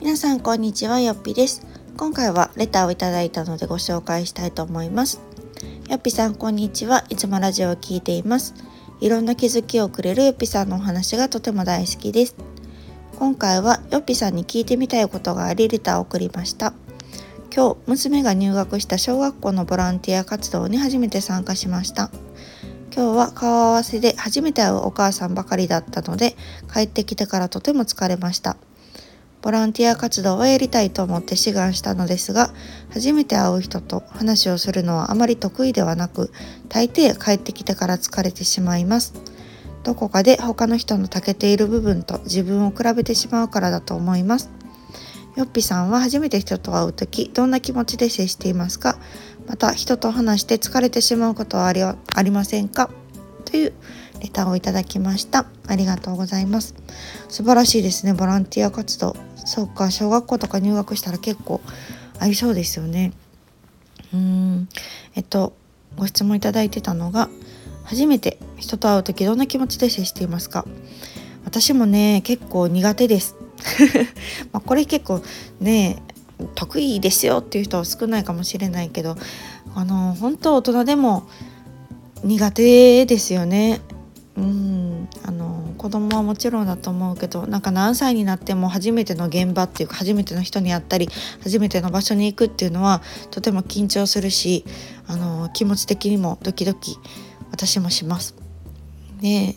皆さんこんにちは、よっぴです。今回はレターをいただいたのでご紹介したいと思います。よっぴさんこんにちは。いつもラジオを聞いています。いろんな気づきをくれるよっぴさんのお話がとても大好きです。今回はよっぴさんに聞いてみたいことがありレターを送りました。今日娘が入学した小学校のボランティア活動に初めて参加しました。今日は顔合わせで初めて会うお母さんばかりだったので、帰ってきてからとても疲れました。ボランティア活動はやりたいと思って志願したのですが、初めて会う人と話をするのはあまり得意ではなく、大抵帰ってきてから疲れてしまいます。どこかで他の人の長けている部分と自分を比べてしまうからだと思います。よっぴさんは初めて人と会うとき、どんな気持ちで接していますか？また人と話して疲れてしまうことはありませんか？というレターをいただきました。ありがとうございます。素晴らしいですね、ボランティア活動。そうか、小学校とか入学したら結構ありそうですよね。ご質問いただいてたのが、初めて人と会うときどんな気持ちで接していますか？私もね、結構苦手です。まあこれ結構ね得意ですよっていう人は少ないかもしれないけど、本当大人でも苦手ですよね。子供はもちろんだと思うけど、なんか何歳になっても初めての現場っていうか、初めての人に会ったり初めての場所に行くっていうのはとても緊張するし、気持ち的にもドキドキ私もしますね。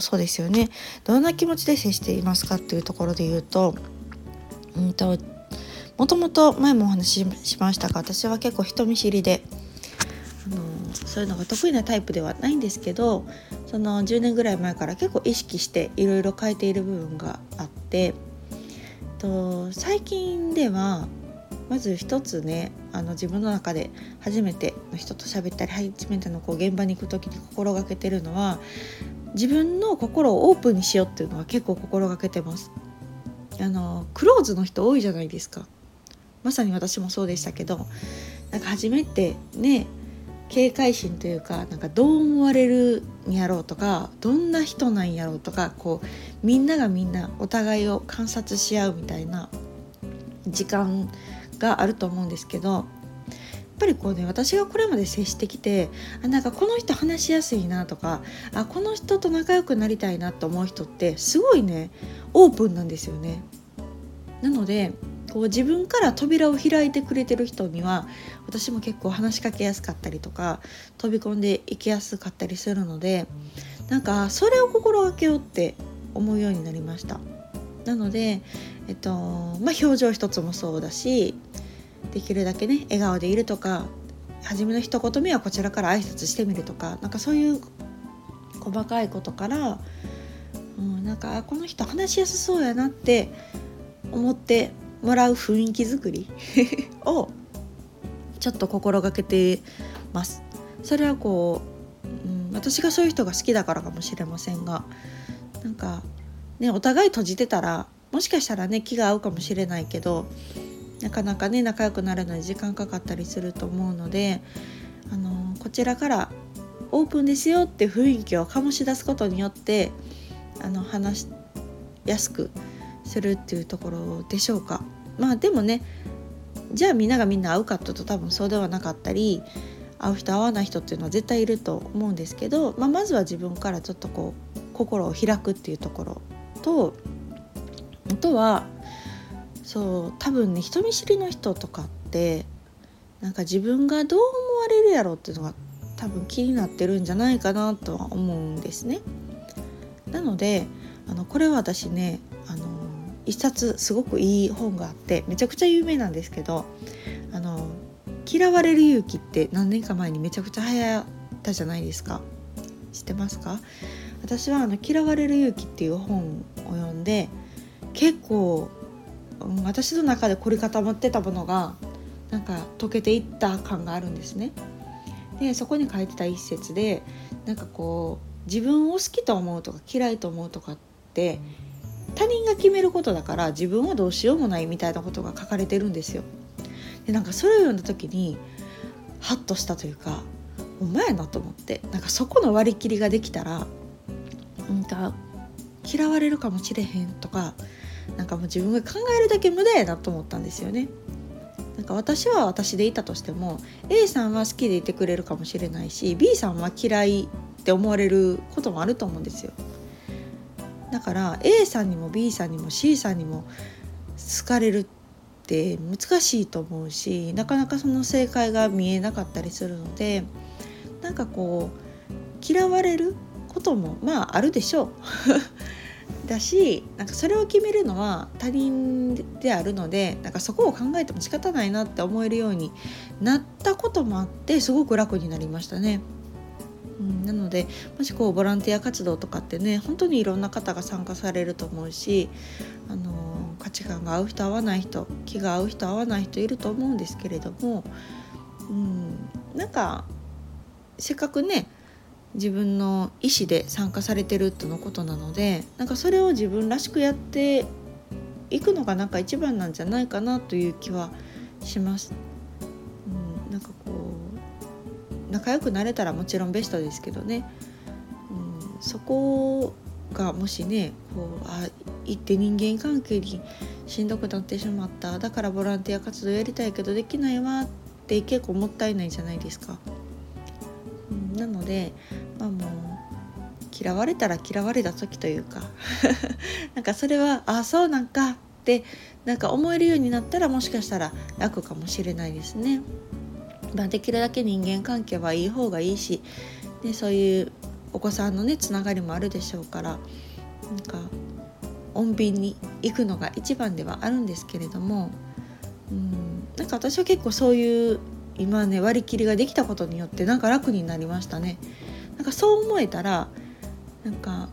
そうですよね。どんな気持ちで接していますかっていうところで言うと、もともと前もお話ししましたが、私は結構人見知りで、そういうのが得意なタイプではないんですけど、その10年ぐらい前から結構意識していろいろ変えている部分があって、最近ではまず一つね、自分の中で初めての人と喋ったり初めての現場に行く時に心がけてるのは、自分の心をオープンにしようっていうのは結構心がけてます。クローズの人多いじゃないですか。まさに私もそうでしたけど、なんか初めてね、警戒心というか、なんかどう思われるんやろうとか、どんな人なんやろうとか、こうみんながみんなお互いを観察し合うみたいな時間があると思うんですけど、やっぱりこうね、私がこれまで接してきて、なんかこの人話しやすいなとか、この人と仲良くなりたいなと思う人ってすごいねオープンなんですよね。なのでこう自分から扉を開いてくれてる人には私も結構話しかけやすかったりとか、飛び込んでいきやすかったりするので、なんかそれを心がけようって思うようになりました。なので、表情一つもそうだし、できるだけね笑顔でいるとか、初めの一言目はこちらから挨拶してみるとか、なんかそういう細かいことから、なんかこの人話しやすそうやなって思ってもらう雰囲気作りをちょっと心がけてます。それはこう、私がそういう人が好きだからかもしれませんが、なんかねお互い閉じてたらもしかしたらね気が合うかもしれないけど、なかなかね仲良くなるのに時間かかったりすると思うので、こちらからオープンですよって雰囲気を醸し出すことによって、話しやすくするっていうところでしょうか。まあでもね、じゃあみんながみんな会うかと多分そうではなかったり、会う人会わない人っていうのは絶対いると思うんですけど、まずは自分からちょっとこう心を開くっていうところと、あとはそう多分ね、人見知りの人とかってなんか自分がどう思われるやろっていうのが多分気になってるんじゃないかなとは思うんですね。なのでこれは私ね、一冊すごくいい本があって、めちゃくちゃ有名なんですけど、嫌われる勇気って何年か前にめちゃくちゃ流行ったじゃないですか。知ってますか？私は嫌われる勇気っていう本を読んで、結構私の中で凝り固まってたものがなんか溶けていった感があるんですね。でそこに書いてた一節で、なんかこう自分を好きと思うとか嫌いと思うとかって他人が決めることだから、自分はどうしようもないみたいなことが書かれてるんですよ。でなんかそれを読んだ時にハッとしたというか、ほんまやなと思って、なんかそこの割り切りができたら、なんか嫌われるかもしれへんとか、なんかもう自分が考えるだけ無駄やなと思ったんですよね。なんか私は私でいたとしても A さんは好きでいてくれるかもしれないし、 B さんは嫌いって思われることもあると思うんですよ。だから A さんにも B さんにも C さんにも好かれるって難しいと思うし、なかなかその正解が見えなかったりするので、なんかこう嫌われることもまああるでしょうだし、なんかそれを決めるのは他人であるので、なんかそこを考えても仕方ないなって思えるようになったこともあって、すごく楽になりましたね。なので、もしこうボランティア活動とかってね、本当にいろんな方が参加されると思うし、価値観が合う人合わない人、気が合う人合わない人いると思うんですけれども、なんかせっかくね自分の意思で参加されてるってのことなので、なんかそれを自分らしくやっていくのがなんか一番なんじゃないかなという気はします。なんかこう仲良くなれたらもちろんベストですけどね、そこがもしねこう行って人間関係にしんどくなってしまった、だからボランティア活動やりたいけどできないわって結構もったいないじゃないですか。なので、まあ、もう嫌われたら嫌われた時というかなんかそれはあそうなんかってなんか思えるようになったら、もしかしたら楽かもしれないですね。まあ、できるだけ人間関係はいい方がいいし、でそういうお子さんのねつながりもあるでしょうから、なんか穏便に行くのが一番ではあるんですけれども、なんか私は結構そういう今ね割り切りができたことによってなんか楽になりましたね。なんかそう思えたらなんか、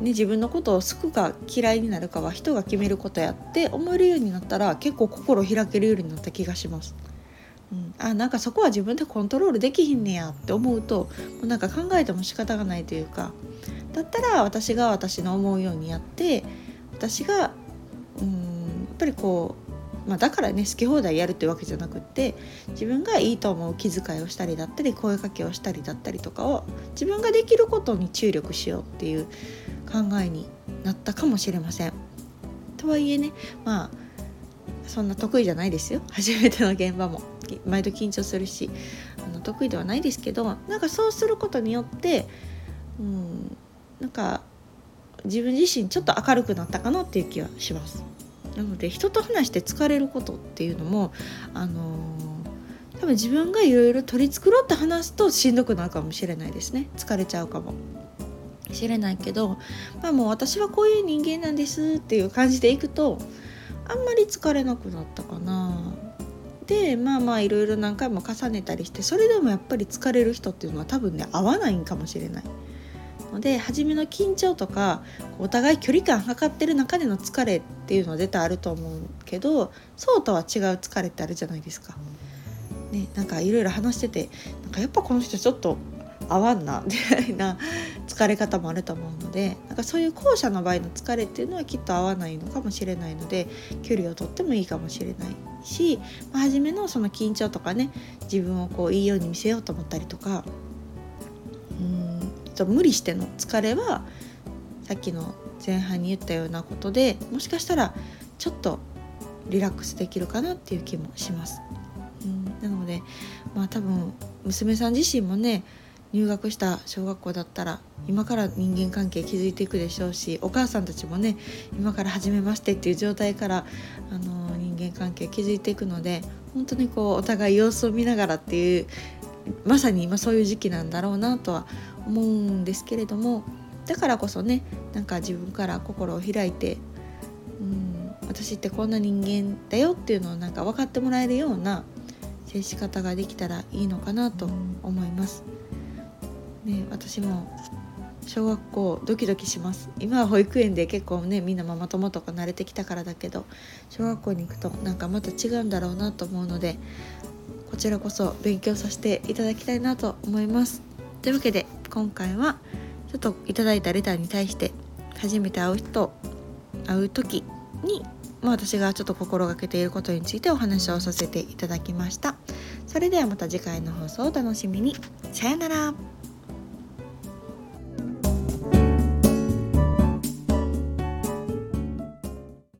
ね、自分のことを好くか嫌いになるかは人が決めることやって思えるようになったら、結構心開けるようになった気がします。あ、なんかそこは自分でコントロールできひんねやって思うと、もうなんか考えても仕方がないというか、だったら私が私の思うようにやって、私がやっぱりこうだからね好き放題やるってわけじゃなくって、自分がいいと思う気遣いをしたりだったり、声かけをしたりだったりとかを自分ができることに注力しようっていう考えになったかもしれません。とはいえね、まあそんな得意じゃないですよ。初めての現場も毎度緊張するし、得意ではないですけど、なんかそうすることによってなんか自分自身ちょっと明るくなったかなっていう気はします。なので人と話して疲れることっていうのも、多分自分がいろいろ取り繕って話すとしんどくなるかもしれないですね。疲れちゃうかもしれないけど、まあもう私はこういう人間なんですっていう感じでいくとあんまり疲れなくなったかな。でまあいろいろ何回も重ねたりして、それでもやっぱり疲れる人っていうのは多分ね合わないんかもしれないので、初めの緊張とかお互い距離感測ってる中での疲れっていうのは絶対あると思うけど、そうとは違う疲れってあるじゃないですか、ね、なんかいろいろ話してて、なんかやっぱこの人ちょっと合わんなみたいな疲れ方もあると思うので、なんかそういう後者の場合の疲れっていうのはきっと合わないのかもしれないので、距離をとってもいいかもしれないし、初めのその緊張とかね、自分をこういいように見せようと思ったりとか、無理しての疲れはさっきの前半に言ったようなことで、もしかしたらちょっとリラックスできるかなっていう気もします。なので多分娘さん自身もね、入学した小学校だったら今から人間関係築いていくでしょうし、お母さんたちもね今から初めましてっていう状態から人間関係築いていくので、本当にこうお互い様子を見ながらっていう、まさに今そういう時期なんだろうなとは思うんですけれども、だからこそね、なんか自分から心を開いて、私ってこんな人間だよっていうのをなんか分かってもらえるような接し方ができたらいいのかなと思います。ね、私も小学校ドキドキします。今は保育園で結構ねみんなママ友とか慣れてきたからだけど、小学校に行くとなんかまた違うんだろうなと思うので、こちらこそ勉強させていただきたいなと思います。というわけで今回はちょっといただいたレターに対して、初めて会う時に、私がちょっと心がけていることについてお話をさせていただきました。それではまた次回の放送をお楽しみに。さよなら。